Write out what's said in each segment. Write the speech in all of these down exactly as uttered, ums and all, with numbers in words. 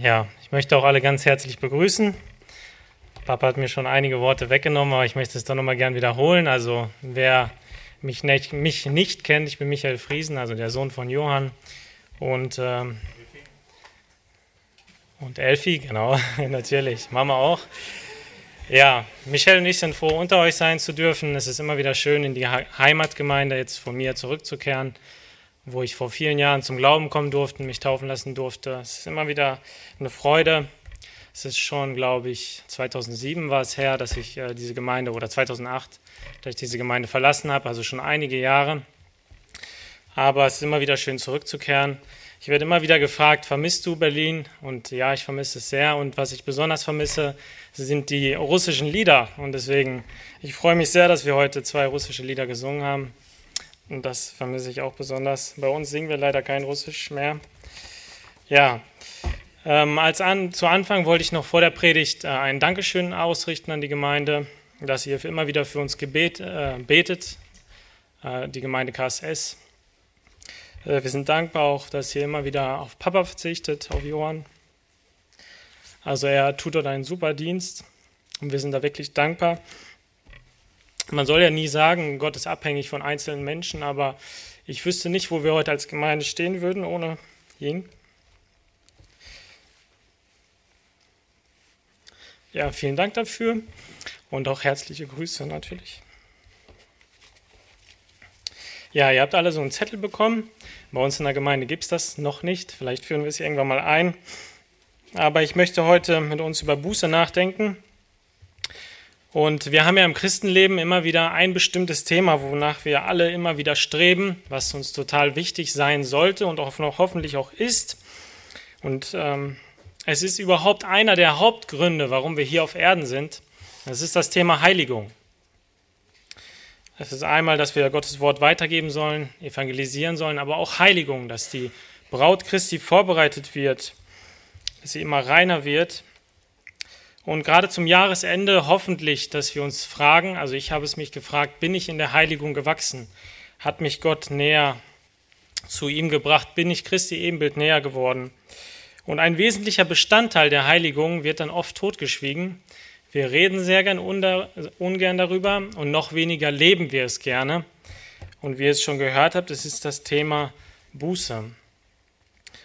Ja, ich möchte auch alle ganz herzlich begrüßen. Papa hat mir schon einige Worte weggenommen, aber ich möchte es doch nochmal gern wiederholen. Also wer mich nicht, mich nicht kennt, ich bin Michael Friesen, also der Sohn von Johann und, ähm, und Elfi, genau, natürlich, Mama auch. Ja, Michael und ich sind froh, unter euch sein zu dürfen. Es ist immer wieder schön, in die Heimatgemeinde jetzt von mir zurückzukehren, wo ich vor vielen Jahren zum Glauben kommen durfte, mich taufen lassen durfte. Es ist immer wieder eine Freude. Es ist schon, glaube ich, zweitausendsieben war es her, dass ich äh, diese Gemeinde, oder zweitausendacht, dass ich diese Gemeinde verlassen habe, also schon einige Jahre. Aber es ist immer wieder schön, zurückzukehren. Ich werde immer wieder gefragt, vermisst du Berlin? Und ja, ich vermisse es sehr. Und was ich besonders vermisse, sind die russischen Lieder. Und deswegen, ich freue mich sehr, dass wir heute zwei russische Lieder gesungen haben. Und das vermisse ich auch besonders. Bei uns singen wir leider kein Russisch mehr. Ja, ähm, als an, zu Anfang wollte ich noch vor der Predigt äh, ein Dankeschön ausrichten an die Gemeinde, dass ihr immer wieder für uns gebet, äh, betet, äh, die Gemeinde K S S. Äh, wir sind dankbar auch, dass ihr immer wieder auf Papa verzichtet, auf Johann. Also er tut dort einen super Dienst und wir sind da wirklich dankbar. Man soll ja nie sagen, Gott ist abhängig von einzelnen Menschen, aber ich wüsste nicht, wo wir heute als Gemeinde stehen würden ohne ihn. Ja, vielen Dank dafür und auch herzliche Grüße natürlich. Ja, ihr habt alle so einen Zettel bekommen. Bei uns in der Gemeinde gibt es das noch nicht. Vielleicht führen wir es irgendwann mal ein. Aber ich möchte heute mit uns über Buße nachdenken. Und wir haben ja im Christenleben immer wieder ein bestimmtes Thema, wonach wir alle immer wieder streben, was uns total wichtig sein sollte und auch noch hoffentlich auch ist. Und ähm, es ist überhaupt einer der Hauptgründe, warum wir hier auf Erden sind. Das ist das Thema Heiligung. Es ist einmal, dass wir Gottes Wort weitergeben sollen, evangelisieren sollen, aber auch Heiligung, dass die Braut Christi vorbereitet wird, dass sie immer reiner wird. Und gerade zum Jahresende hoffentlich, dass wir uns fragen, also ich habe es mich gefragt, bin ich in der Heiligung gewachsen? Hat mich Gott näher zu ihm gebracht? Bin ich Christi Ebenbild näher geworden? Und ein wesentlicher Bestandteil der Heiligung wird dann oft totgeschwiegen. Wir reden sehr gern ungern darüber und noch weniger leben wir es gerne. Und wie ihr es schon gehört habt, es ist das Thema Buße.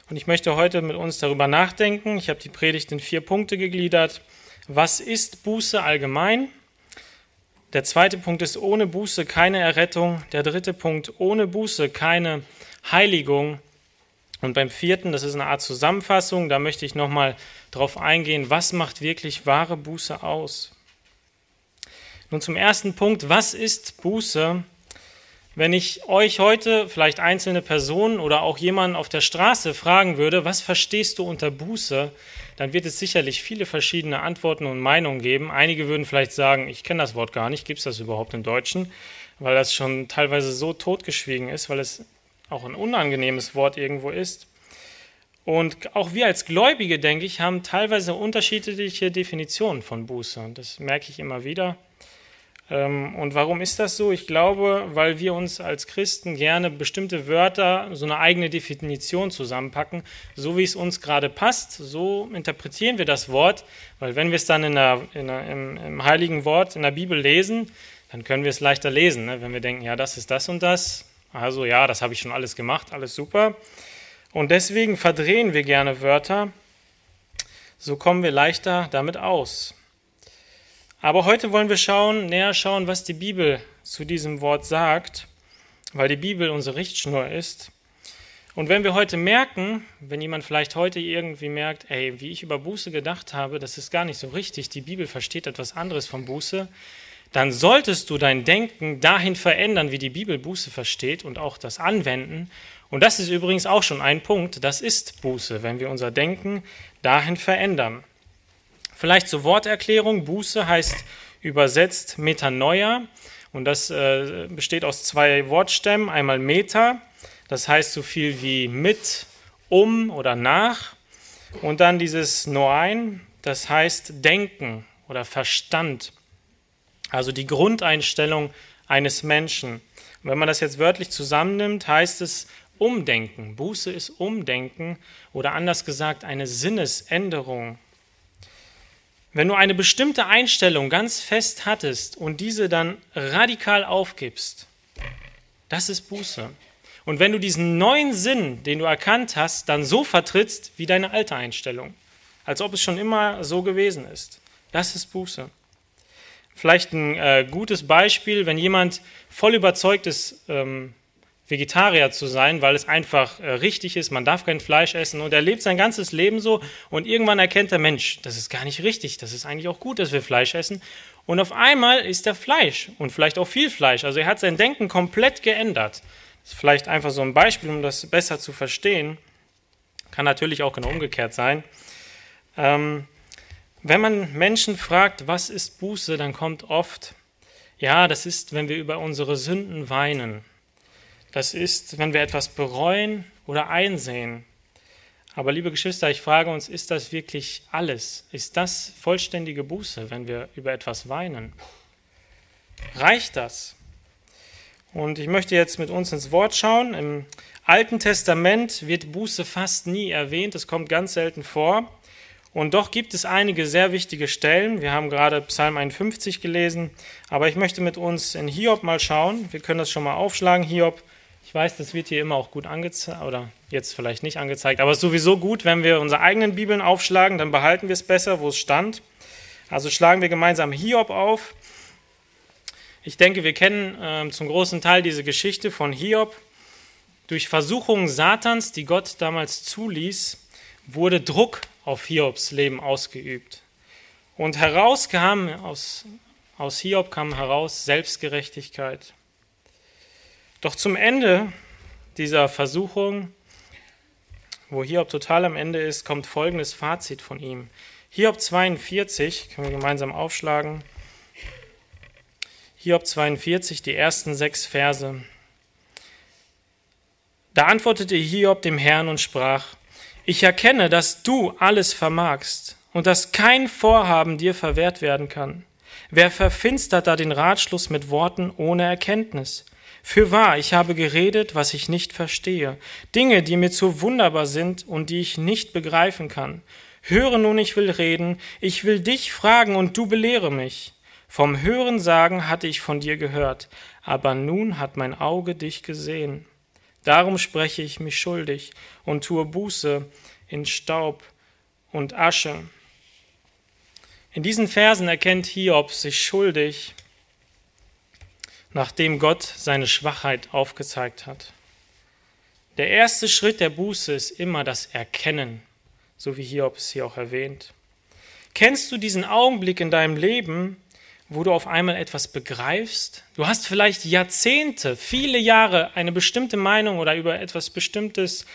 Und ich möchte heute mit uns darüber nachdenken. Ich habe die Predigt in vier Punkte gegliedert. Was ist Buße allgemein? Der zweite Punkt ist ohne Buße keine Errettung. Der dritte Punkt ohne Buße keine Heiligung. Und beim vierten, das ist eine Art Zusammenfassung, da möchte ich nochmal drauf eingehen, was macht wirklich wahre Buße aus? Nun zum ersten Punkt, was ist Buße? Wenn ich euch heute, vielleicht einzelne Personen oder auch jemanden auf der Straße fragen würde, was verstehst du unter Buße, dann wird es sicherlich viele verschiedene Antworten und Meinungen geben. Einige würden vielleicht sagen, ich kenne das Wort gar nicht, gibt es das überhaupt im Deutschen, weil das schon teilweise so totgeschwiegen ist, weil es auch ein unangenehmes Wort irgendwo ist. Und auch wir als Gläubige, denke ich, haben teilweise unterschiedliche Definitionen von Buße und das merke ich immer wieder. Und warum ist das so? Ich glaube, weil wir uns als Christen gerne bestimmte Wörter, so eine eigene Definition zusammenpacken, so wie es uns gerade passt, so interpretieren wir das Wort, weil wenn wir es dann in der, in der, im, im Heiligen Wort, in der Bibel lesen, dann können wir es leichter lesen, ne? Wenn wir denken, ja, das ist das und das, also ja, das habe ich schon alles gemacht, alles super. Und deswegen verdrehen wir gerne Wörter, so kommen wir leichter damit aus. Aber heute wollen wir schauen, näher schauen, was die Bibel zu diesem Wort sagt, weil die Bibel unsere Richtschnur ist. Und wenn wir heute merken, wenn jemand vielleicht heute irgendwie merkt, ey, wie ich über Buße gedacht habe, das ist gar nicht so richtig, die Bibel versteht etwas anderes von Buße, dann solltest du dein Denken dahin verändern, wie die Bibel Buße versteht und auch das anwenden. Und das ist übrigens auch schon ein Punkt, das ist Buße, wenn wir unser Denken dahin verändern. Vielleicht zur Worterklärung, Buße heißt übersetzt Metanoia und das äh, besteht aus zwei Wortstämmen, einmal Meta, das heißt so viel wie mit, um oder nach und dann dieses Noain, das heißt Denken oder Verstand, also die Grundeinstellung eines Menschen. Und wenn man das jetzt wörtlich zusammennimmt, heißt es Umdenken. Buße ist Umdenken oder anders gesagt eine Sinnesänderung. Wenn du eine bestimmte Einstellung ganz fest hattest und diese dann radikal aufgibst, das ist Buße. Und wenn du diesen neuen Sinn, den du erkannt hast, dann so vertrittst wie deine alte Einstellung, als ob es schon immer so gewesen ist, das ist Buße. Vielleicht ein äh, gutes Beispiel, wenn jemand voll überzeugt ist, ähm, Vegetarier zu sein, weil es einfach äh, richtig ist, man darf kein Fleisch essen und er lebt sein ganzes Leben so und irgendwann erkennt der Mensch, das ist gar nicht richtig, das ist eigentlich auch gut, dass wir Fleisch essen und auf einmal isst er Fleisch und vielleicht auch viel Fleisch, also er hat sein Denken komplett geändert. Das ist vielleicht einfach so ein Beispiel, um das besser zu verstehen, kann natürlich auch genau umgekehrt sein. Ähm, wenn man Menschen fragt, was ist Buße, dann kommt oft, ja, das ist, wenn wir über unsere Sünden weinen. Das ist, wenn wir etwas bereuen oder einsehen. Aber liebe Geschwister, ich frage uns, ist das wirklich alles? Ist das vollständige Buße, wenn wir über etwas weinen? Reicht das? Und ich möchte jetzt mit uns ins Wort schauen. Im Alten Testament wird Buße fast nie erwähnt. Es kommt ganz selten vor. Und doch gibt es einige sehr wichtige Stellen. Wir haben gerade Psalm einundfünfzig gelesen. Aber ich möchte mit uns in Hiob mal schauen. Wir können das schon mal aufschlagen, Hiob. Ich weiß, das wird hier immer auch gut angezeigt, oder jetzt vielleicht nicht angezeigt, aber es ist sowieso gut, wenn wir unsere eigenen Bibeln aufschlagen, dann behalten wir es besser, wo es stand. Also schlagen wir gemeinsam Hiob auf. Ich denke, wir kennen äh, zum großen Teil diese Geschichte von Hiob. Durch Versuchungen Satans, die Gott damals zuließ, wurde Druck auf Hiobs Leben ausgeübt. Und heraus kam, aus, aus Hiob kam heraus Selbstgerechtigkeit. Doch zum Ende dieser Versuchung, wo Hiob total am Ende ist, kommt folgendes Fazit von ihm. Hiob zweiundvierzig, können wir gemeinsam aufschlagen. Hiob zweiundvierzig, die ersten sechs Verse. Da antwortete Hiob dem Herrn und sprach, ich erkenne, dass du alles vermagst und dass kein Vorhaben dir verwehrt werden kann. Wer verfinstert da den Ratschluss mit Worten ohne Erkenntnis? Fürwahr, ich habe geredet, was ich nicht verstehe, Dinge, die mir zu wunderbar sind und die ich nicht begreifen kann. Höre nun, ich will reden, ich will dich fragen und du belehre mich. Vom Hörensagen hatte ich von dir gehört, aber nun hat mein Auge dich gesehen. Darum spreche ich mich schuldig und tue Buße in Staub und Asche. In diesen Versen erkennt Hiob sich schuldig, nachdem Gott seine Schwachheit aufgezeigt hat. Der erste Schritt der Buße ist immer das Erkennen, so wie Hiob es hier auch erwähnt. Kennst du diesen Augenblick in deinem Leben, wo du auf einmal etwas begreifst? Du hast vielleicht Jahrzehnte, viele Jahre eine bestimmte Meinung oder über etwas Bestimmtes,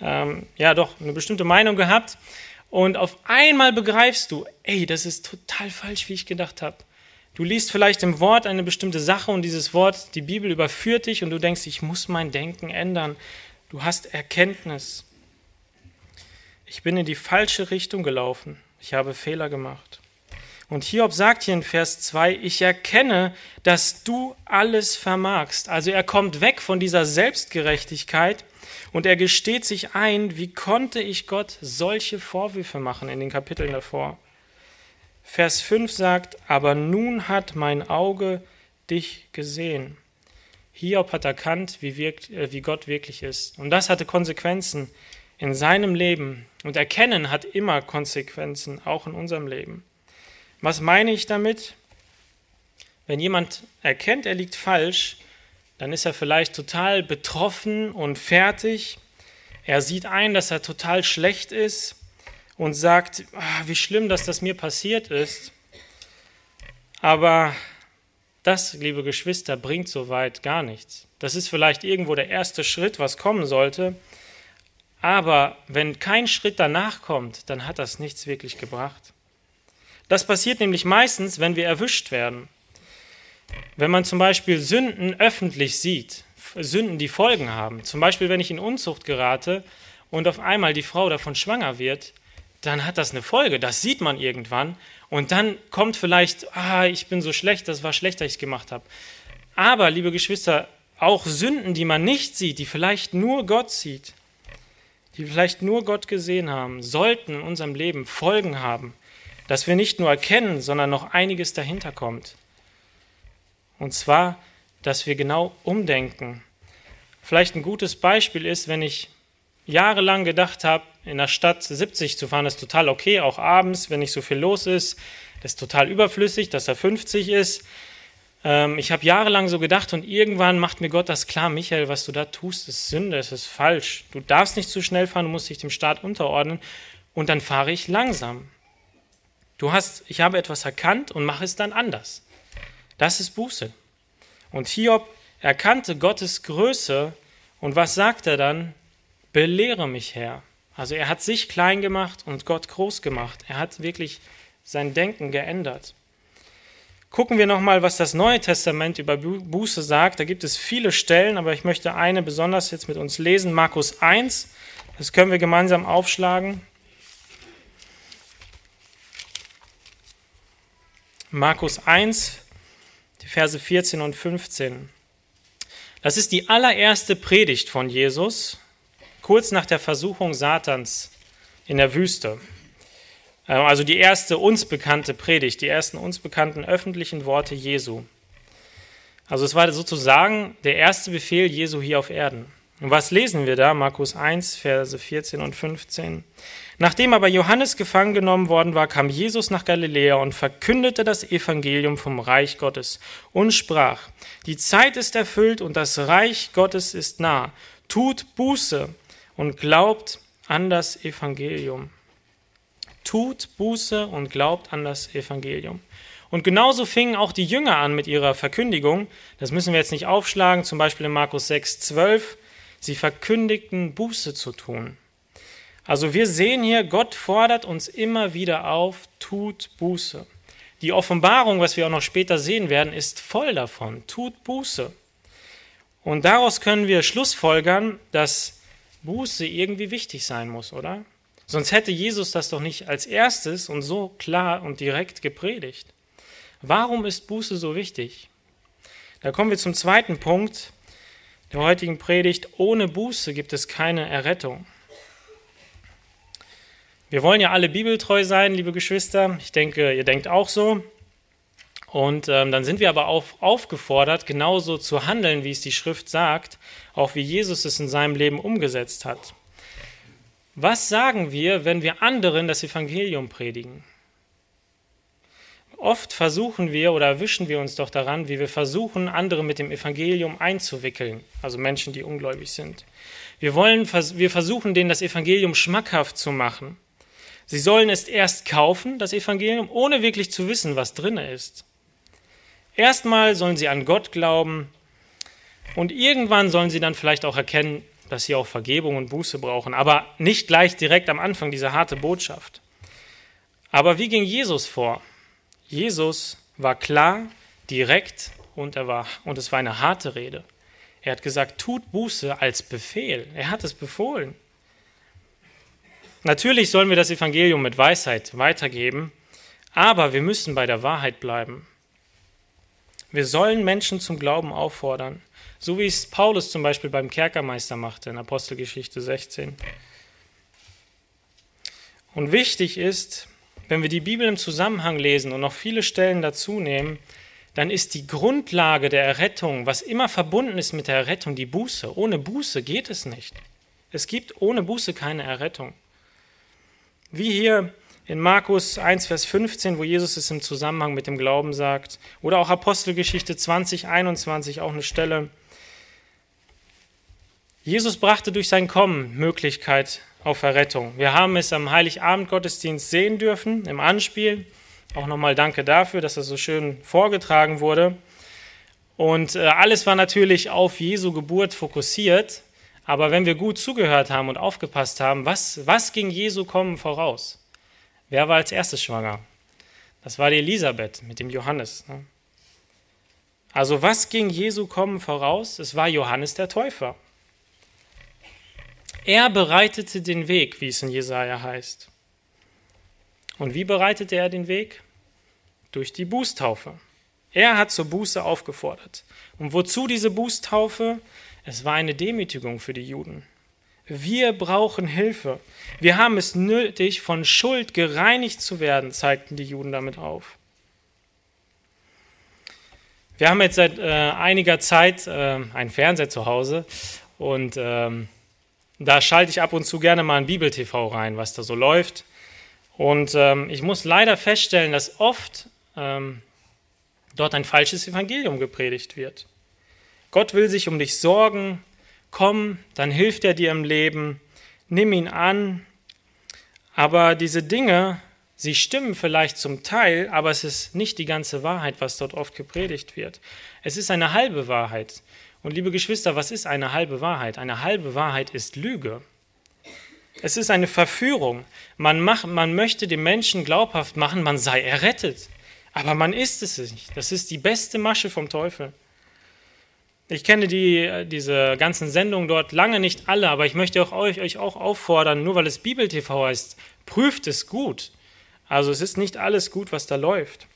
ähm, ja doch, eine bestimmte Meinung gehabt und auf einmal begreifst du, ey, das ist total falsch, wie ich gedacht habe. Du liest vielleicht im Wort eine bestimmte Sache und dieses Wort, die Bibel, überführt dich und du denkst, ich muss mein Denken ändern. Du hast Erkenntnis. Ich bin in die falsche Richtung gelaufen. Ich habe Fehler gemacht. Und Hiob sagt hier in Vers zwei, ich erkenne, dass du alles vermagst. Also er kommt weg von dieser Selbstgerechtigkeit und er gesteht sich ein, wie konnte ich Gott solche Vorwürfe machen in den Kapiteln davor. Vers fünf sagt, aber nun hat mein Auge dich gesehen. Hiob hat erkannt, wie, wirkt, äh, wie Gott wirklich ist. Und das hatte Konsequenzen in seinem Leben. Und Erkennen hat immer Konsequenzen, auch in unserem Leben. Was meine ich damit? Wenn jemand erkennt, er liegt falsch, dann ist er vielleicht total betroffen und fertig. Er sieht ein, dass er total schlecht ist. Und sagt, wie schlimm, dass das mir passiert ist. Aber das, liebe Geschwister, bringt soweit gar nichts. Das ist vielleicht irgendwo der erste Schritt, was kommen sollte. Aber wenn kein Schritt danach kommt, dann hat das nichts wirklich gebracht. Das passiert nämlich meistens, wenn wir erwischt werden. Wenn man zum Beispiel Sünden öffentlich sieht, Sünden, die Folgen haben. Zum Beispiel, wenn ich in Unzucht gerate und auf einmal die Frau davon schwanger wird, dann hat das eine Folge, das sieht man irgendwann und dann kommt vielleicht, ah, ich bin so schlecht, das war schlecht, dass ich es gemacht habe. Aber, liebe Geschwister, auch Sünden, die man nicht sieht, die vielleicht nur Gott sieht, die vielleicht nur Gott gesehen haben, sollten in unserem Leben Folgen haben, dass wir nicht nur erkennen, sondern noch einiges dahinter kommt. Und zwar, dass wir genau umdenken. Vielleicht ein gutes Beispiel ist, wenn ich jahrelang gedacht habe, in der Stadt siebzig zu fahren, ist total okay, auch abends, wenn nicht so viel los ist. Das ist total überflüssig, dass er fünfzig ist. Ähm, ich habe jahrelang so gedacht und irgendwann macht mir Gott das klar, Michael, was du da tust, ist Sünde, es ist falsch. Du darfst nicht zu schnell fahren, du musst dich dem Staat unterordnen und dann fahre ich langsam. Du hast, ich habe etwas erkannt und mache es dann anders. Das ist Buße. Und Hiob erkannte Gottes Größe und was sagt er dann? Belehre mich, Herr. Also er hat sich klein gemacht und Gott groß gemacht. Er hat wirklich sein Denken geändert. Gucken wir nochmal, was das Neue Testament über Buße sagt. Da gibt es viele Stellen, aber ich möchte eine besonders jetzt mit uns lesen. Markus eins, das können wir gemeinsam aufschlagen. Markus eins, die Verse vierzehn und fünfzehn. Das ist die allererste Predigt von Jesus, kurz nach der Versuchung Satans in der Wüste. Also die erste uns bekannte Predigt, die ersten uns bekannten öffentlichen Worte Jesu. Also es war sozusagen der erste Befehl Jesu hier auf Erden. Und was lesen wir da? Markus eins, Verse vierzehn und fünfzehn. Nachdem aber Johannes gefangen genommen worden war, kam Jesus nach Galiläa und verkündete das Evangelium vom Reich Gottes und sprach, die Zeit ist erfüllt und das Reich Gottes ist nah. Tut Buße und glaubt an das Evangelium. Tut Buße und glaubt an das Evangelium. Und genauso fingen auch die Jünger an mit ihrer Verkündigung. Das müssen wir jetzt nicht aufschlagen, zum Beispiel in Markus sechs, zwölf. Sie verkündigten, Buße zu tun. Also wir sehen hier, Gott fordert uns immer wieder auf, tut Buße. Die Offenbarung, was wir auch noch später sehen werden, ist voll davon. Tut Buße. Und daraus können wir schlussfolgern, dass Buße irgendwie wichtig sein muss, oder? Sonst hätte Jesus das doch nicht als erstes und so klar und direkt gepredigt. Warum ist Buße so wichtig? Da kommen wir zum zweiten Punkt der heutigen Predigt. Ohne Buße gibt es keine Errettung. Wir wollen ja alle bibeltreu sein, liebe Geschwister. Ich denke, ihr denkt auch so. Und ähm, dann sind wir aber auch aufgefordert, genauso zu handeln, wie es die Schrift sagt, auch wie Jesus es in seinem Leben umgesetzt hat. Was sagen wir, wenn wir anderen das Evangelium predigen? Oft versuchen wir oder erwischen wir uns doch daran, wie wir versuchen, andere mit dem Evangelium einzuwickeln, also Menschen, die ungläubig sind. Wir wollen, wir versuchen, denen das Evangelium schmackhaft zu machen. Sie sollen es erst kaufen, das Evangelium, ohne wirklich zu wissen, was drin ist. Erstmal sollen sie an Gott glauben und irgendwann sollen sie dann vielleicht auch erkennen, dass sie auch Vergebung und Buße brauchen, aber nicht gleich direkt am Anfang, diese harte Botschaft. Aber wie ging Jesus vor? Jesus war klar, direkt und er war, und es war eine harte Rede. Er hat gesagt, tut Buße als Befehl. Er hat es befohlen. Natürlich sollen wir das Evangelium mit Weisheit weitergeben, aber wir müssen bei der Wahrheit bleiben. Wir sollen Menschen zum Glauben auffordern. So wie es Paulus zum Beispiel beim Kerkermeister machte in Apostelgeschichte sechzehn. Und wichtig ist, wenn wir die Bibel im Zusammenhang lesen und noch viele Stellen dazu nehmen, dann ist die Grundlage der Errettung, was immer verbunden ist mit der Errettung, die Buße. Ohne Buße geht es nicht. Es gibt ohne Buße keine Errettung. Wie hier in Markus eins, Vers fünfzehn, wo Jesus es im Zusammenhang mit dem Glauben sagt, oder auch Apostelgeschichte zwanzig, einundzwanzig, auch eine Stelle. Jesus brachte durch sein Kommen Möglichkeit auf Errettung. Wir haben es am Heiligabend-Gottesdienst sehen dürfen, im Anspiel. Auch nochmal danke dafür, dass das so schön vorgetragen wurde. Und alles war natürlich auf Jesu Geburt fokussiert. Aber wenn wir gut zugehört haben und aufgepasst haben, was, was ging Jesu Kommen voraus? Wer war als erstes schwanger? Das war die Elisabeth mit dem Johannes. Also was ging Jesu Kommen voraus? Es war Johannes der Täufer. Er bereitete den Weg, wie es in Jesaja heißt. Und wie bereitete er den Weg? Durch die Bußtaufe. Er hat zur Buße aufgefordert. Und wozu diese Bußtaufe? Es war eine Demütigung für die Juden. Wir brauchen Hilfe. Wir haben es nötig, von Schuld gereinigt zu werden, zeigten die Juden damit auf. Wir haben jetzt seit äh, einiger Zeit äh, einen Fernseher zu Hause und ähm, da schalte ich ab und zu gerne mal in Bibel-T V rein, was da so läuft. Und ähm, ich muss leider feststellen, dass oft ähm, dort ein falsches Evangelium gepredigt wird. Gott will sich um dich sorgen, komm, dann hilft er dir im Leben, nimm ihn an. Aber diese Dinge, sie stimmen vielleicht zum Teil, aber es ist nicht die ganze Wahrheit, was dort oft gepredigt wird. Es ist eine halbe Wahrheit. Und liebe Geschwister, was ist eine halbe Wahrheit? Eine halbe Wahrheit ist Lüge. Es ist eine Verführung. Man macht, man möchte dem Menschen glaubhaft machen, man sei errettet. Aber man ist es nicht. Das ist die beste Masche vom Teufel. Ich kenne die, diese ganzen Sendungen dort lange nicht alle, aber ich möchte auch euch, euch auch auffordern, nur weil es Bibel-T V heißt, prüft es gut. Also es ist nicht alles gut, was da läuft.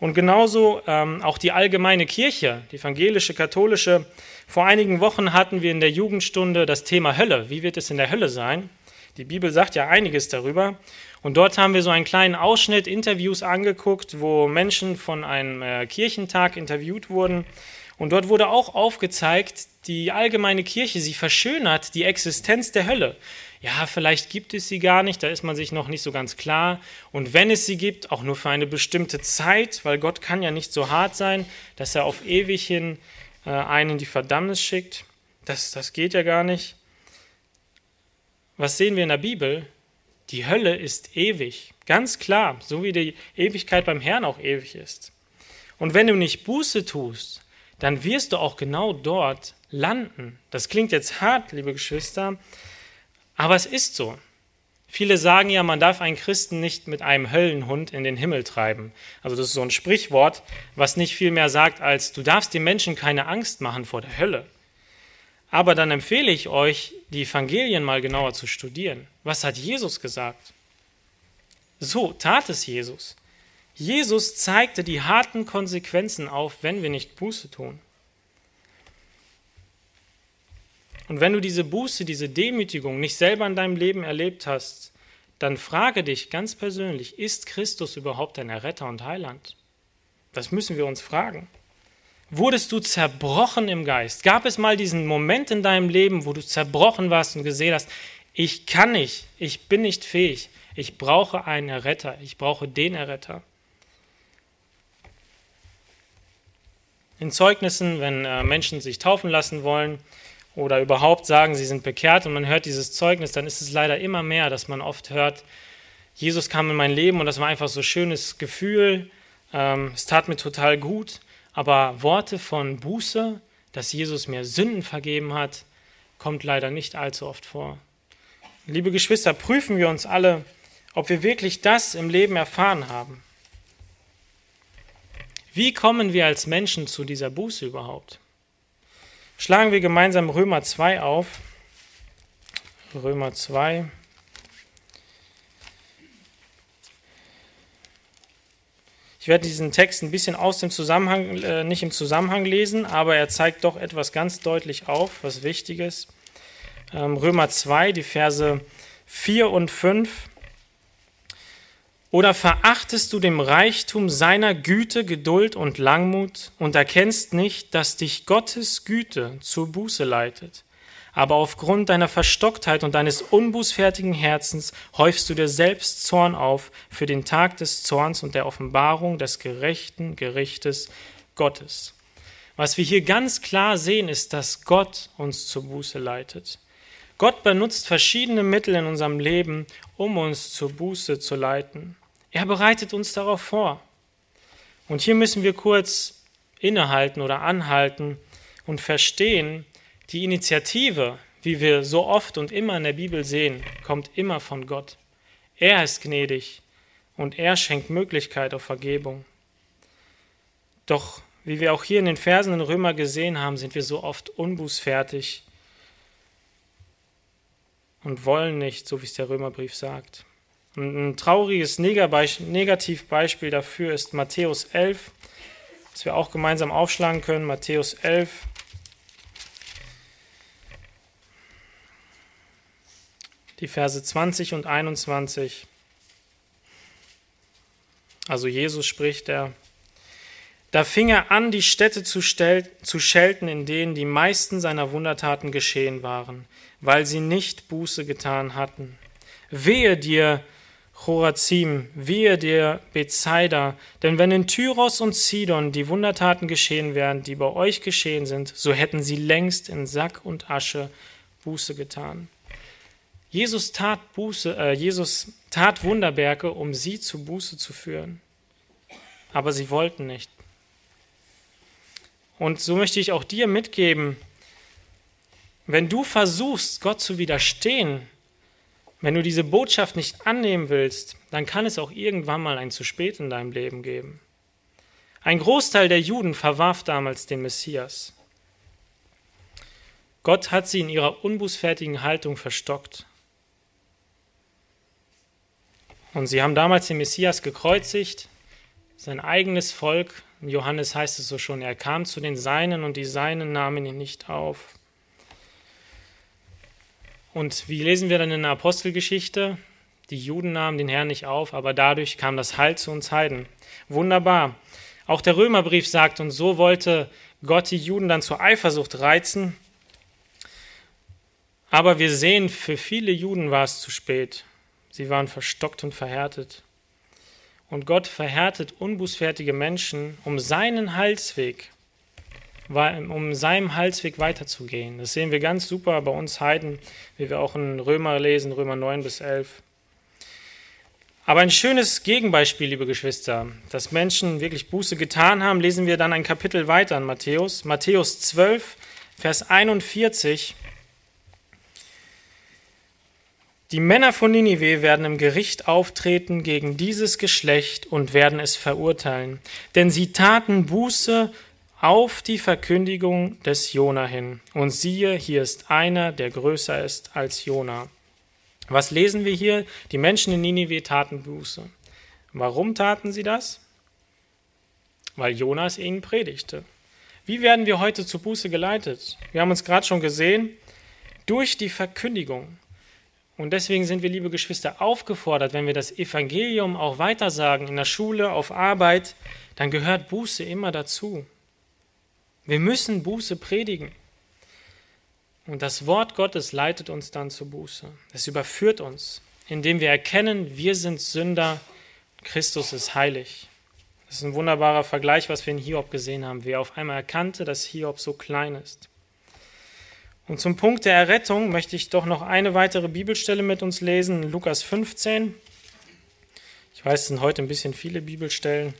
Und genauso ähm, auch die allgemeine Kirche, die evangelische, katholische. Vor einigen Wochen hatten wir in der Jugendstunde das Thema Hölle. Wie wird es in der Hölle sein? Die Bibel sagt ja einiges darüber. Und dort haben wir so einen kleinen Ausschnitt, Interviews angeguckt, wo Menschen von einem äh, Kirchentag interviewt wurden. Und dort wurde auch aufgezeigt, die allgemeine Kirche, sie verschönert die Existenz der Hölle. Ja, vielleicht gibt es sie gar nicht, da ist man sich noch nicht so ganz klar. Und wenn es sie gibt, auch nur für eine bestimmte Zeit, weil Gott kann ja nicht so hart sein, dass er auf ewig hin äh, einen in die Verdammnis schickt. Das, das geht ja gar nicht. Was sehen wir in der Bibel? Die Hölle ist ewig, ganz klar, so wie die Ewigkeit beim Herrn auch ewig ist. Und wenn du nicht Buße tust, dann wirst du auch genau dort landen. Das klingt jetzt hart, liebe Geschwister, aber es ist so. Viele sagen ja, man darf einen Christen nicht mit einem Höllenhund in den Himmel treiben. Also das ist so ein Sprichwort, was nicht viel mehr sagt als, du darfst den Menschen keine Angst machen vor der Hölle. Aber dann empfehle ich euch, die Evangelien mal genauer zu studieren. Was hat Jesus gesagt? So tat es Jesus. Jesus zeigte die harten Konsequenzen auf, wenn wir nicht Buße tun. Und wenn du diese Buße, diese Demütigung nicht selber in deinem Leben erlebt hast, dann frage dich ganz persönlich, ist Christus überhaupt dein Erretter und Heiland? Das müssen wir uns fragen. Wurdest du zerbrochen im Geist? Gab es mal diesen Moment in deinem Leben, wo du zerbrochen warst und gesehen hast, ich kann nicht, ich bin nicht fähig, ich brauche einen Erretter, ich brauche den Erretter. In Zeugnissen, wenn Menschen sich taufen lassen wollen oder überhaupt sagen, sie sind bekehrt und man hört dieses Zeugnis, dann ist es leider immer mehr, dass man oft hört, Jesus kam in mein Leben und das war einfach so ein schönes Gefühl, es tat mir total gut. Aber Worte von Buße, dass Jesus mir Sünden vergeben hat, kommt leider nicht allzu oft vor. Liebe Geschwister, prüfen wir uns alle, ob wir wirklich das im Leben erfahren haben. Wie kommen wir als Menschen zu dieser Buße überhaupt? Schlagen wir gemeinsam Römer zwei auf. Römer zwei. Ich werde diesen Text ein bisschen aus dem Zusammenhang, äh, nicht im Zusammenhang lesen, aber er zeigt doch etwas ganz deutlich auf, was wichtig ist. Ähm, Römer zwei, die Verse vier und fünf. Oder verachtest du dem Reichtum seiner Güte, Geduld und Langmut und erkennst nicht, dass dich Gottes Güte zur Buße leitet? Aber aufgrund deiner Verstocktheit und deines unbußfertigen Herzens häufst du dir selbst Zorn auf für den Tag des Zorns und der Offenbarung des gerechten Gerichtes Gottes. Was wir hier ganz klar sehen, ist, dass Gott uns zur Buße leitet. Gott benutzt verschiedene Mittel in unserem Leben, um uns zur Buße zu leiten. Er bereitet uns darauf vor. Und hier müssen wir kurz innehalten oder anhalten und verstehen, die Initiative, wie wir so oft und immer in der Bibel sehen, kommt immer von Gott. Er ist gnädig und er schenkt Möglichkeit auf Vergebung. Doch, wie wir auch hier in den Versen in Römer gesehen haben, sind wir so oft unbußfertig und wollen nicht, so wie es der Römerbrief sagt. Und ein trauriges Negativbeispiel dafür ist Matthäus elf, dass wir auch gemeinsam aufschlagen können, Matthäus elf. Die Verse zwanzig und einundzwanzig. Also Jesus spricht er. Da fing er an, die Städte zu, stel- zu schelten, in denen die meisten seiner Wundertaten geschehen waren, weil sie nicht Buße getan hatten. Wehe dir, Chorazim, wehe dir, Bethsaida, denn wenn in Tyros und Sidon die Wundertaten geschehen wären, die bei euch geschehen sind, so hätten sie längst in Sack und Asche Buße getan. Jesus tat, Buße, äh, Jesus tat Wunderwerke, um sie zu Buße zu führen, aber sie wollten nicht. Und so möchte ich auch dir mitgeben, wenn du versuchst, Gott zu widerstehen, wenn du diese Botschaft nicht annehmen willst, dann kann es auch irgendwann mal ein zu spät in deinem Leben geben. Ein Großteil der Juden verwarf damals den Messias. Gott hat sie in ihrer unbußfertigen Haltung verstockt. Und sie haben damals den Messias gekreuzigt, sein eigenes Volk. In Johannes heißt es so schon, er kam zu den Seinen und die Seinen nahmen ihn nicht auf. Und wie lesen wir dann in der Apostelgeschichte? Die Juden nahmen den Herrn nicht auf, aber dadurch kam das Heil zu uns Heiden. Wunderbar. Auch der Römerbrief sagt, und so wollte Gott die Juden dann zur Eifersucht reizen. Aber wir sehen, für viele Juden war es zu spät. Sie waren verstockt und verhärtet. Und Gott verhärtet unbußfertige Menschen, um seinen Heilsweg, um seinem Heilsweg weiterzugehen. Das sehen wir ganz super bei uns Heiden, wie wir auch in Römer lesen, Römer neun bis elf. Aber ein schönes Gegenbeispiel, liebe Geschwister, dass Menschen wirklich Buße getan haben, lesen wir dann ein Kapitel weiter in Matthäus. Matthäus zwölf, Vers einundvierzig. Die Männer von Ninive werden im Gericht auftreten gegen dieses Geschlecht und werden es verurteilen, denn sie taten Buße auf die Verkündigung des Jona hin. Und siehe, hier ist einer, der größer ist als Jona. Was lesen wir hier? Die Menschen in Ninive taten Buße. Warum taten sie das? Weil Jona es ihnen predigte. Wie werden wir heute zu Buße geleitet? Wir haben uns gerade schon gesehen, durch die Verkündigung. Und deswegen sind wir, liebe Geschwister, aufgefordert, wenn wir das Evangelium auch weitersagen, in der Schule, auf Arbeit, dann gehört Buße immer dazu. Wir müssen Buße predigen. Und das Wort Gottes leitet uns dann zur Buße. Es überführt uns, indem wir erkennen, wir sind Sünder, Christus ist heilig. Das ist ein wunderbarer Vergleich, was wir in Hiob gesehen haben. Wer auf einmal erkannte, dass Hiob so klein ist. Und zum Punkt der Errettung möchte ich doch noch eine weitere Bibelstelle mit uns lesen, Lukas fünfzehn. Ich weiß, es sind heute ein bisschen viele Bibelstellen.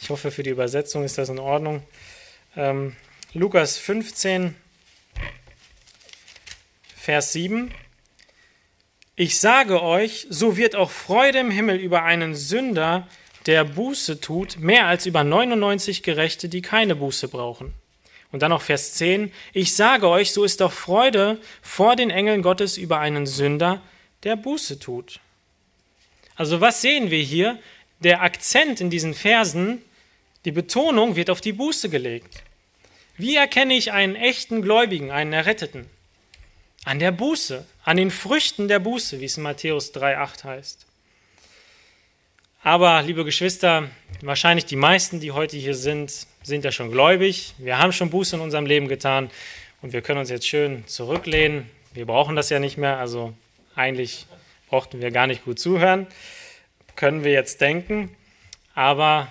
Ich hoffe, für die Übersetzung ist das in Ordnung. Ähm, Lukas fünfzehn, Vers sieben. Ich sage euch, so wird auch Freude im Himmel über einen Sünder, der Buße tut, mehr als über neunundneunzig Gerechte, die keine Buße brauchen. Und dann noch Vers zehn, ich sage euch, so ist doch Freude vor den Engeln Gottes über einen Sünder, der Buße tut. Also was sehen wir hier? Der Akzent in diesen Versen, die Betonung wird auf die Buße gelegt. Wie erkenne ich einen echten Gläubigen, einen Erretteten? An der Buße, an den Früchten der Buße, wie es in Matthäus drei acht heißt. Aber, liebe Geschwister, wahrscheinlich die meisten, die heute hier sind, sind ja schon gläubig. Wir haben schon Buße in unserem Leben getan und wir können uns jetzt schön zurücklehnen. Wir brauchen das ja nicht mehr, also eigentlich brauchten wir gar nicht gut zuhören. Können wir jetzt denken, aber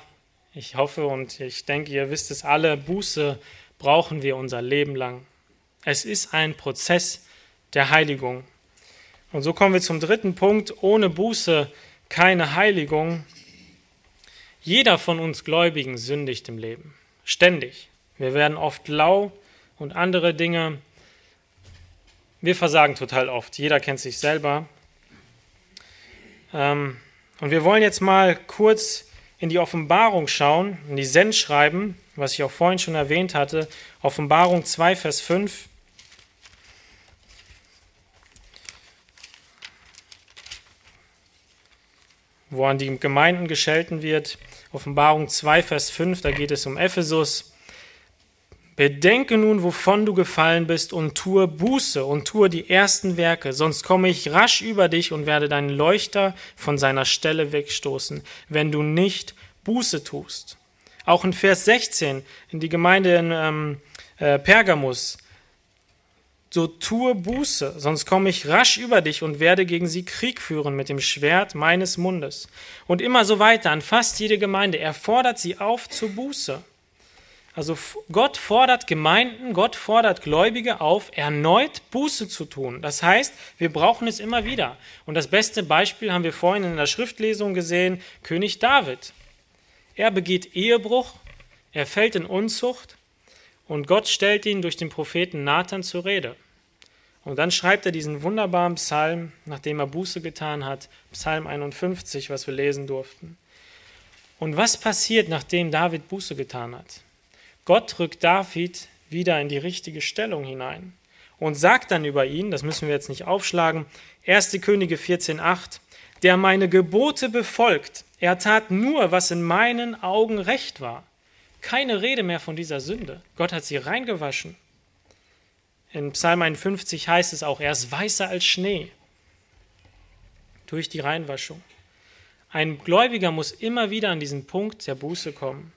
ich hoffe und ich denke, ihr wisst es alle, Buße brauchen wir unser Leben lang. Es ist ein Prozess der Heiligung. Und so kommen wir zum dritten Punkt, ohne Buße keine Heiligung. Jeder von uns Gläubigen sündigt im Leben. Ständig. Wir werden oft lau und andere Dinge. Wir versagen total oft. Jeder kennt sich selber. Und wir wollen jetzt mal kurz in die Offenbarung schauen, in die Sendschreiben, was ich auch vorhin schon erwähnt hatte. Offenbarung zwei, Vers fünf. wo an die Gemeinden gescholten wird. Offenbarung zwei, Vers fünf, da geht es um Ephesus. Bedenke nun, wovon du gefallen bist, und tue Buße und tue die ersten Werke, sonst komme ich rasch über dich und werde deinen Leuchter von seiner Stelle wegstoßen, wenn du nicht Buße tust. Auch in Vers sechzehn, in die Gemeinde in ähm, äh, Pergamus, so tue Buße, sonst komme ich rasch über dich und werde gegen sie Krieg führen mit dem Schwert meines Mundes. Und immer so weiter, an fast jede Gemeinde, er fordert sie auf zur Buße. Also Gott fordert Gemeinden, Gott fordert Gläubige auf, erneut Buße zu tun. Das heißt, wir brauchen es immer wieder. Und das beste Beispiel haben wir vorhin in der Schriftlesung gesehen, König David. Er begeht Ehebruch, er fällt in Unzucht und Gott stellt ihn durch den Propheten Nathan zur Rede. Und dann schreibt er diesen wunderbaren Psalm, nachdem er Buße getan hat, Psalm einundfünfzig, was wir lesen durften. Und was passiert, nachdem David Buße getan hat? Gott rückt David wieder in die richtige Stellung hinein und sagt dann über ihn, das müssen wir jetzt nicht aufschlagen, erste Könige vierzehn acht, der meine Gebote befolgt, er tat nur, was in meinen Augen recht war. Keine Rede mehr von dieser Sünde. Gott hat sie reingewaschen. In Psalm einundfünfzig heißt es auch, er ist weißer als Schnee durch die Reinwaschung. Ein Gläubiger muss immer wieder an diesen Punkt der Buße kommen.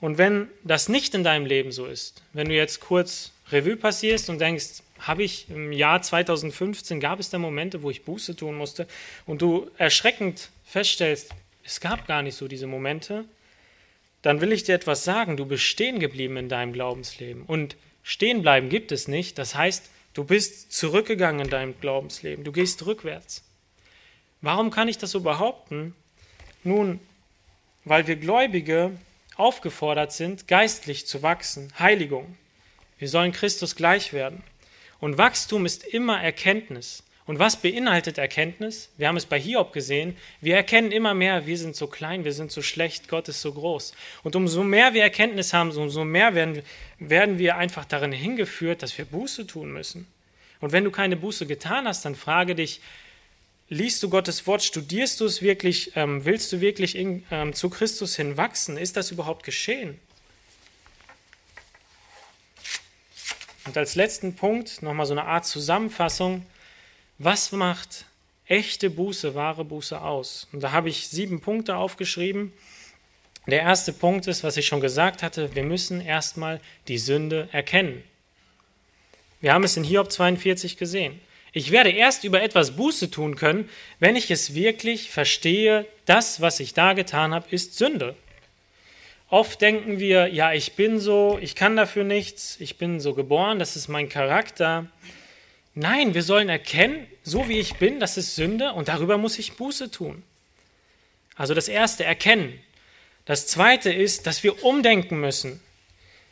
Und wenn das nicht in deinem Leben so ist, wenn du jetzt kurz Revue passierst und denkst, habe ich im Jahr zweitausendfünfzehn, gab es da Momente, wo ich Buße tun musste, und du erschreckend feststellst, es gab gar nicht so diese Momente, dann will ich dir etwas sagen, du bist stehen geblieben in deinem Glaubensleben. Und stehen bleiben gibt es nicht, das heißt, du bist zurückgegangen in deinem Glaubensleben, du gehst rückwärts. Warum kann ich das so behaupten? Nun, weil wir Gläubige aufgefordert sind, geistlich zu wachsen, Heiligung. Wir sollen Christus gleich werden. Und Wachstum ist immer Erkenntnis. Und was beinhaltet Erkenntnis? Wir haben es bei Hiob gesehen, wir erkennen immer mehr, wir sind so klein, wir sind so schlecht, Gott ist so groß. Und umso mehr wir Erkenntnis haben, umso mehr werden, werden wir einfach darin hingeführt, dass wir Buße tun müssen. Und wenn du keine Buße getan hast, dann frage dich, liest du Gottes Wort, studierst du es wirklich, ähm, willst du wirklich in, ähm, zu Christus hin wachsen? Ist das überhaupt geschehen? Und als letzten Punkt nochmal so eine Art Zusammenfassung. Was macht echte Buße, wahre Buße aus? Und da habe ich sieben Punkte aufgeschrieben. Der erste Punkt ist, was ich schon gesagt hatte, wir müssen erstmal die Sünde erkennen. Wir haben es in Hiob zweiundvierzig gesehen. Ich werde erst über etwas Buße tun können, wenn ich es wirklich verstehe, das, was ich da getan habe, ist Sünde. Oft denken wir, ja, ich bin so, ich kann dafür nichts, ich bin so geboren, das ist mein Charakter. Nein, wir sollen erkennen, so wie ich bin, das ist Sünde und darüber muss ich Buße tun. Also das erste, erkennen. Das zweite ist, dass wir umdenken müssen.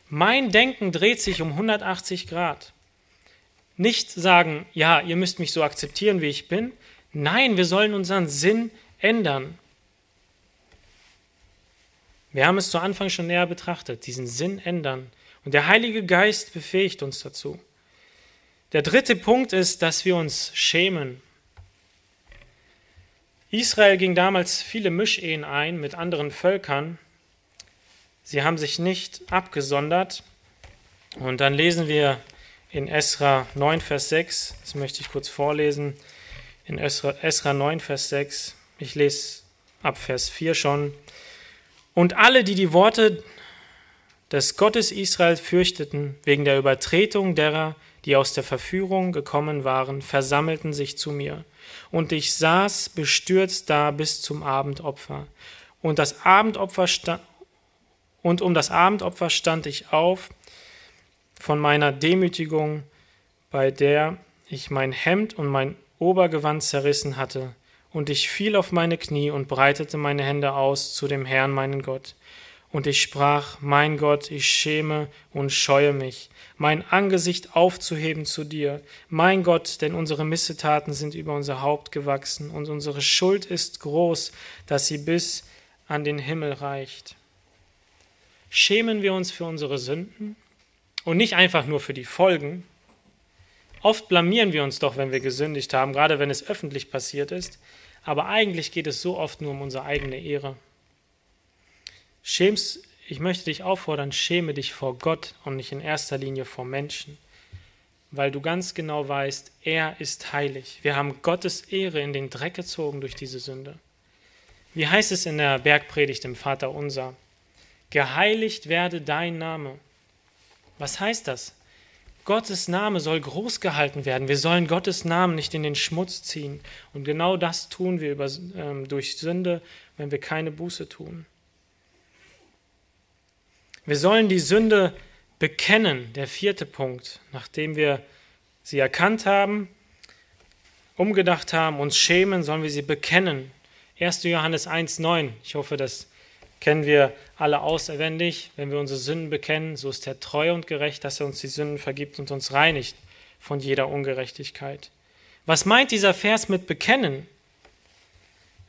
Mein Denken dreht sich um hundertachtzig Grad. Nicht sagen, ja, ihr müsst mich so akzeptieren, wie ich bin. Nein, wir sollen unseren Sinn ändern. Wir haben es zu Anfang schon näher betrachtet, diesen Sinn ändern. Und der Heilige Geist befähigt uns dazu. Der dritte Punkt ist, dass wir uns schämen. Israel ging damals viele Mischehen ein mit anderen Völkern. Sie haben sich nicht abgesondert. Und dann lesen wir in Esra neun, Vers sechs, das möchte ich kurz vorlesen, in Esra, Esra neun, Vers sechs, ich lese ab Vers vier schon. Und alle, die die Worte des Gottes Israel fürchteten, wegen der Übertretung derer, die aus der Verführung gekommen waren, versammelten sich zu mir. Und ich saß bestürzt da bis zum Abendopfer. Und, das Abendopfer sta- und um das Abendopfer stand ich auf, von meiner Demütigung, bei der ich mein Hemd und mein Obergewand zerrissen hatte, und ich fiel auf meine Knie und breitete meine Hände aus zu dem Herrn, meinen Gott. Und ich sprach, mein Gott, ich schäme und scheue mich, mein Angesicht aufzuheben zu dir, mein Gott, denn unsere Missetaten sind über unser Haupt gewachsen, und unsere Schuld ist groß, dass sie bis an den Himmel reicht. Schämen wir uns für unsere Sünden? Und nicht einfach nur für die Folgen. Oft blamieren wir uns doch, wenn wir gesündigt haben, gerade wenn es öffentlich passiert ist. Aber eigentlich geht es so oft nur um unsere eigene Ehre. Schämst, ich möchte dich auffordern, schäme dich vor Gott und nicht in erster Linie vor Menschen, weil du ganz genau weißt, er ist heilig. Wir haben Gottes Ehre in den Dreck gezogen durch diese Sünde. Wie heißt es in der Bergpredigt im Vaterunser? Geheiligt werde dein Name. Was heißt das? Gottes Name soll groß gehalten werden. Wir sollen Gottes Namen nicht in den Schmutz ziehen. Und genau das tun wir über, ähm, durch Sünde, wenn wir keine Buße tun. Wir sollen die Sünde bekennen, der vierte Punkt, nachdem wir sie erkannt haben, umgedacht haben, uns schämen, sollen wir sie bekennen. erster Johannes eins neun, ich hoffe, das kennen wir alle auswendig. Wenn wir unsere Sünden bekennen, so ist er treu und gerecht, dass er uns die Sünden vergibt und uns reinigt von jeder Ungerechtigkeit. Was meint dieser Vers mit bekennen?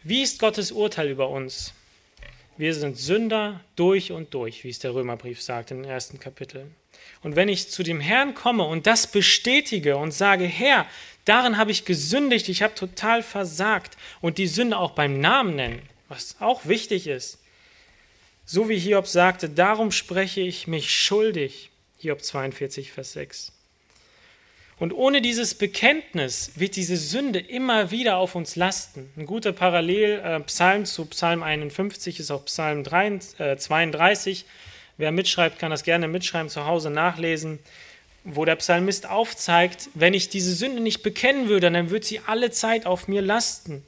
Wie ist Gottes Urteil über uns? Wir sind Sünder durch und durch, wie es der Römerbrief sagt im ersten Kapitel. Und wenn ich zu dem Herrn komme und das bestätige und sage, Herr, darin habe ich gesündigt, ich habe total versagt und die Sünde auch beim Namen nennen, was auch wichtig ist. So wie Hiob sagte, darum spreche ich mich schuldig, Hiob zweiundvierzig, Vers sechs. Und ohne dieses Bekenntnis wird diese Sünde immer wieder auf uns lasten. Ein guter Parallelpsalm äh, zu Psalm einundfünfzig ist auch Psalm zweiunddreißig. Wer mitschreibt, kann das gerne mitschreiben, zu Hause nachlesen, wo der Psalmist aufzeigt, wenn ich diese Sünde nicht bekennen würde, dann wird sie alle Zeit auf mir lasten.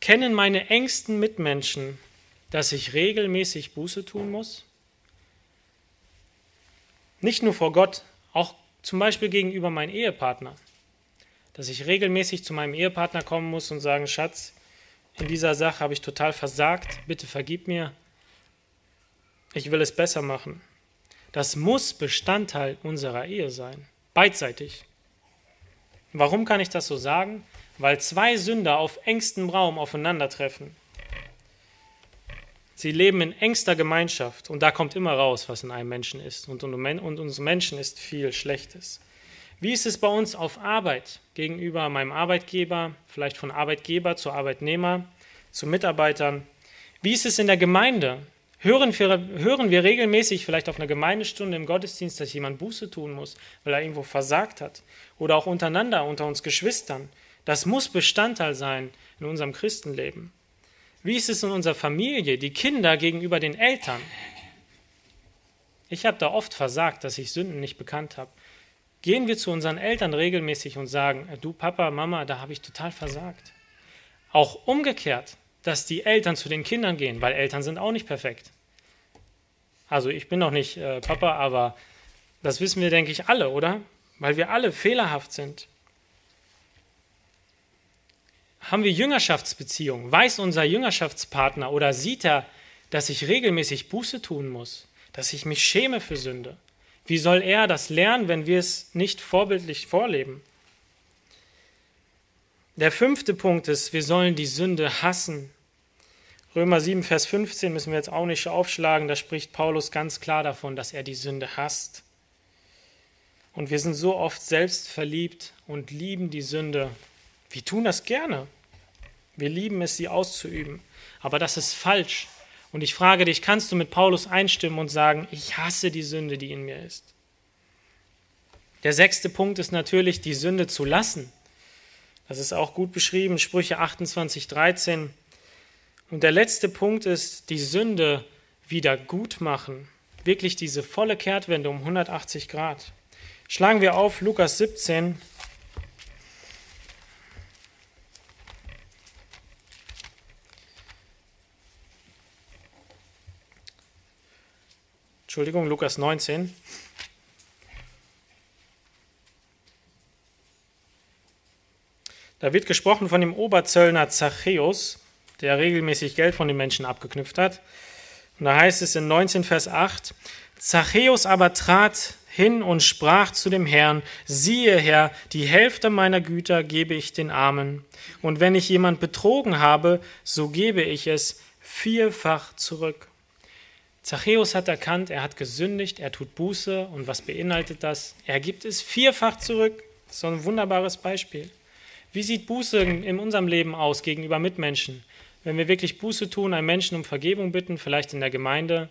Kennen meine engsten Mitmenschen, dass ich regelmäßig Buße tun muss? Nicht nur vor Gott, auch zum Beispiel gegenüber meinem Ehepartner. Dass ich regelmäßig zu meinem Ehepartner kommen muss und sagen, Schatz, in dieser Sache habe ich total versagt, bitte vergib mir, ich will es besser machen. Das muss Bestandteil unserer Ehe sein, beidseitig. Warum kann ich das so sagen? Weil zwei Sünder auf engstem Raum aufeinandertreffen. Sie leben in engster Gemeinschaft und da kommt immer raus, was in einem Menschen ist. Und uns Menschen ist viel Schlechtes. Wie ist es bei uns auf Arbeit gegenüber meinem Arbeitgeber, vielleicht von Arbeitgeber zu Arbeitnehmer, zu Mitarbeitern? Wie ist es in der Gemeinde? Hören wir, hören wir regelmäßig vielleicht auf einer Gemeindestunde im Gottesdienst, dass jemand Buße tun muss, weil er irgendwo versagt hat? Oder auch untereinander, unter uns Geschwistern. Das muss Bestandteil sein in unserem Christenleben. Wie ist es in unserer Familie, die Kinder gegenüber den Eltern? Ich habe da oft versagt, dass ich Sünden nicht bekannt habe. Gehen wir zu unseren Eltern regelmäßig und sagen, du Papa, Mama, da habe ich total versagt. Auch umgekehrt, dass die Eltern zu den Kindern gehen, weil Eltern sind auch nicht perfekt. Also ich bin noch nicht äh, Papa, aber das wissen wir, denke ich, alle, oder? Weil wir alle fehlerhaft sind. Haben wir Jüngerschaftsbeziehungen? Weiß unser Jüngerschaftspartner oder sieht er, dass ich regelmäßig Buße tun muss, dass ich mich schäme für Sünde? Wie soll er das lernen, wenn wir es nicht vorbildlich vorleben? Der fünfte Punkt ist, wir sollen die Sünde hassen. Römer sieben, Vers fünfzehn müssen wir jetzt auch nicht aufschlagen, da spricht Paulus ganz klar davon, dass er die Sünde hasst. Und wir sind so oft selbstverliebt und lieben die Sünde. Wir tun das gerne. Wir lieben es, sie auszuüben. Aber das ist falsch. Und ich frage dich, kannst du mit Paulus einstimmen und sagen, ich hasse die Sünde, die in mir ist? Der sechste Punkt ist natürlich, die Sünde zu lassen. Das ist auch gut beschrieben, Sprüche achtundzwanzig, dreizehn. Und der letzte Punkt ist, die Sünde wieder gut machen. Wirklich diese volle Kehrtwende um hundertachtzig Grad. Schlagen wir auf Lukas siebzehn. Entschuldigung, Lukas neunzehn. Da wird gesprochen von dem Oberzöllner Zachäus, der regelmäßig Geld von den Menschen abgeknüpft hat. Und da heißt es in neunzehn, Vers acht, Zachäus aber trat hin und sprach zu dem Herrn, siehe Herr, die Hälfte meiner Güter gebe ich den Armen. Und wenn ich jemand betrogen habe, so gebe ich es vierfach zurück. Zachäus hat erkannt, er hat gesündigt, er tut Buße und was beinhaltet das? Er gibt es vierfach zurück. So ein wunderbares Beispiel. Wie sieht Buße in unserem Leben aus gegenüber Mitmenschen? Wenn wir wirklich Buße tun, einen Menschen um Vergebung bitten, vielleicht in der Gemeinde,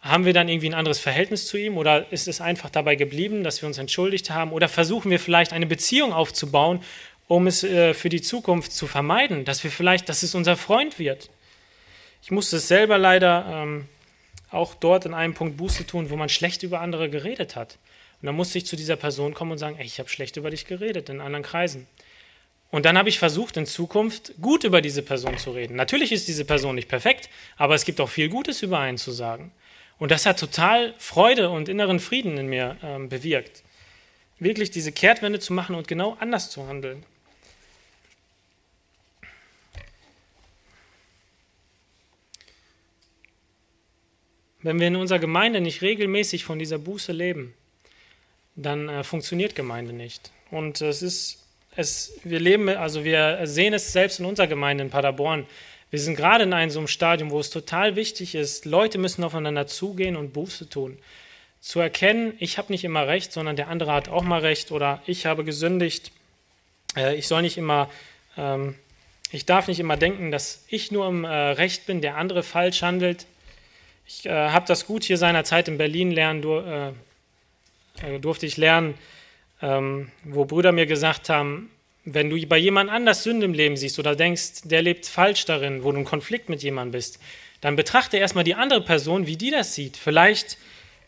haben wir dann irgendwie ein anderes Verhältnis zu ihm oder ist es einfach dabei geblieben, dass wir uns entschuldigt haben? Oder versuchen wir vielleicht eine Beziehung aufzubauen, um es äh, für die Zukunft zu vermeiden, dass wir vielleicht, dass es unser Freund wird? Ich musste es selber leider ähm, auch dort in einem Punkt Buße tun, wo man schlecht über andere geredet hat. Und dann musste ich zu dieser Person kommen und sagen, ey, ich habe schlecht über dich geredet in anderen Kreisen. Und dann habe ich versucht, in Zukunft gut über diese Person zu reden. Natürlich ist diese Person nicht perfekt, aber es gibt auch viel Gutes über einen zu sagen. Und das hat total Freude und inneren Frieden in mir ähm, bewirkt. Wirklich diese Kehrtwende zu machen und genau anders zu handeln. Wenn wir in unserer Gemeinde nicht regelmäßig von dieser Buße leben, dann äh, funktioniert Gemeinde nicht. Und es ist, es, wir leben, also wir sehen es selbst in unserer Gemeinde in Paderborn. Wir sind gerade in einem so einem Stadium, wo es total wichtig ist, Leute müssen aufeinander zugehen und Buße tun. Zu erkennen, ich habe nicht immer recht, sondern der andere hat auch mal recht oder ich habe gesündigt. Äh, ich soll nicht immer, ähm, ich darf nicht immer denken, dass ich nur im äh, Recht bin, der andere falsch handelt. Ich äh, habe das gut hier seinerzeit in Berlin lernen du, äh, durfte ich lernen, ähm, wo Brüder mir gesagt haben, wenn du bei jemand anders Sünde im Leben siehst oder denkst, der lebt falsch darin, wo du im Konflikt mit jemandem bist, dann betrachte erstmal die andere Person, wie die das sieht. Vielleicht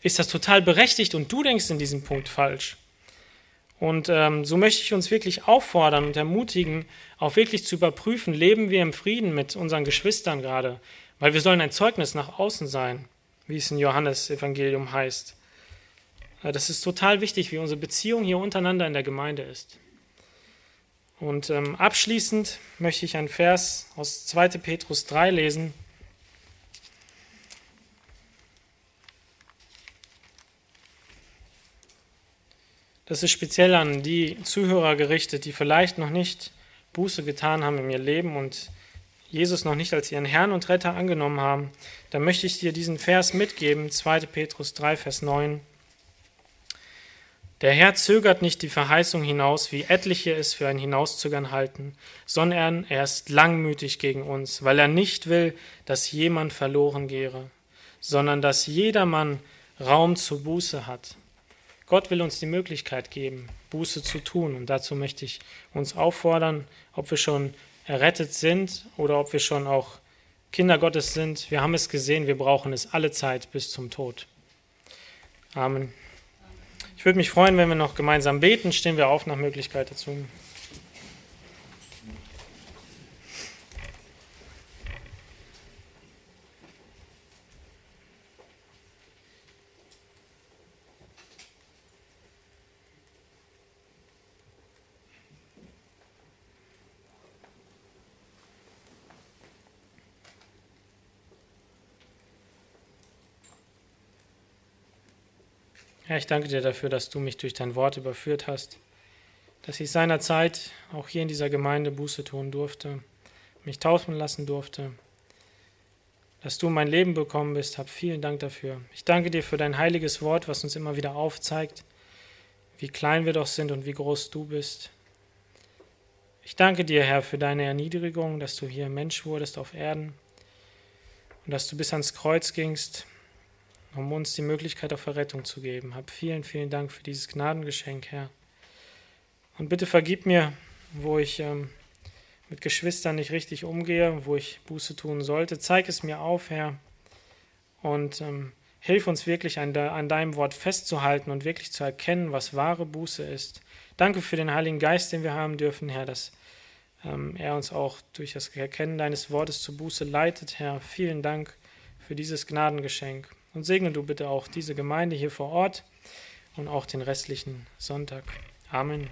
ist das total berechtigt und du denkst in diesem Punkt falsch. Und ähm, so möchte ich uns wirklich auffordern und ermutigen, auch wirklich zu überprüfen, leben wir im Frieden mit unseren Geschwistern gerade, weil wir sollen ein Zeugnis nach außen sein, wie es in Johannes Evangelium heißt. Das ist total wichtig, wie unsere Beziehung hier untereinander in der Gemeinde ist. Und ähm, abschließend möchte ich einen Vers aus zweiter Petrus drei lesen. Das ist speziell an die Zuhörer gerichtet, die vielleicht noch nicht Buße getan haben in ihrem Leben und Jesus noch nicht als ihren Herrn und Retter angenommen haben. Da möchte ich dir diesen Vers mitgeben, zweiter Petrus drei, Vers neun. Der Herr zögert nicht die Verheißung hinaus, wie etliche es für ein Hinauszögern halten, sondern er ist langmütig gegen uns, weil er nicht will, dass jemand verloren gehe, sondern dass jedermann Raum zur Buße hat. Gott will uns die Möglichkeit geben, Buße zu tun. Und dazu möchte ich uns auffordern, ob wir schon errettet sind oder ob wir schon auch Kinder Gottes sind. Wir haben es gesehen, wir brauchen es alle Zeit bis zum Tod. Amen. Ich würde mich freuen, wenn wir noch gemeinsam beten. Stehen wir auf nach Möglichkeit dazu. Herr, ich danke dir dafür, dass du mich durch dein Wort überführt hast, dass ich seinerzeit auch hier in dieser Gemeinde Buße tun durfte, mich taufen lassen durfte, dass du mein Leben bekommen bist. Hab vielen Dank dafür. Ich danke dir für dein heiliges Wort, was uns immer wieder aufzeigt, wie klein wir doch sind und wie groß du bist. Ich danke dir, Herr, für deine Erniedrigung, dass du hier Mensch wurdest auf Erden und dass du bis ans Kreuz gingst, um uns die Möglichkeit auf Errettung zu geben. Hab vielen, vielen Dank für dieses Gnadengeschenk, Herr. Und bitte vergib mir, wo ich ähm, mit Geschwistern nicht richtig umgehe, wo ich Buße tun sollte. Zeig es mir auf, Herr, und ähm, hilf uns wirklich an, de- an deinem Wort festzuhalten und wirklich zu erkennen, was wahre Buße ist. Danke für den Heiligen Geist, den wir haben dürfen, Herr, dass ähm, er uns auch durch das Erkennen deines Wortes zur Buße leitet, Herr. Vielen Dank für dieses Gnadengeschenk. Und segne du bitte auch diese Gemeinde hier vor Ort und auch den restlichen Sonntag. Amen.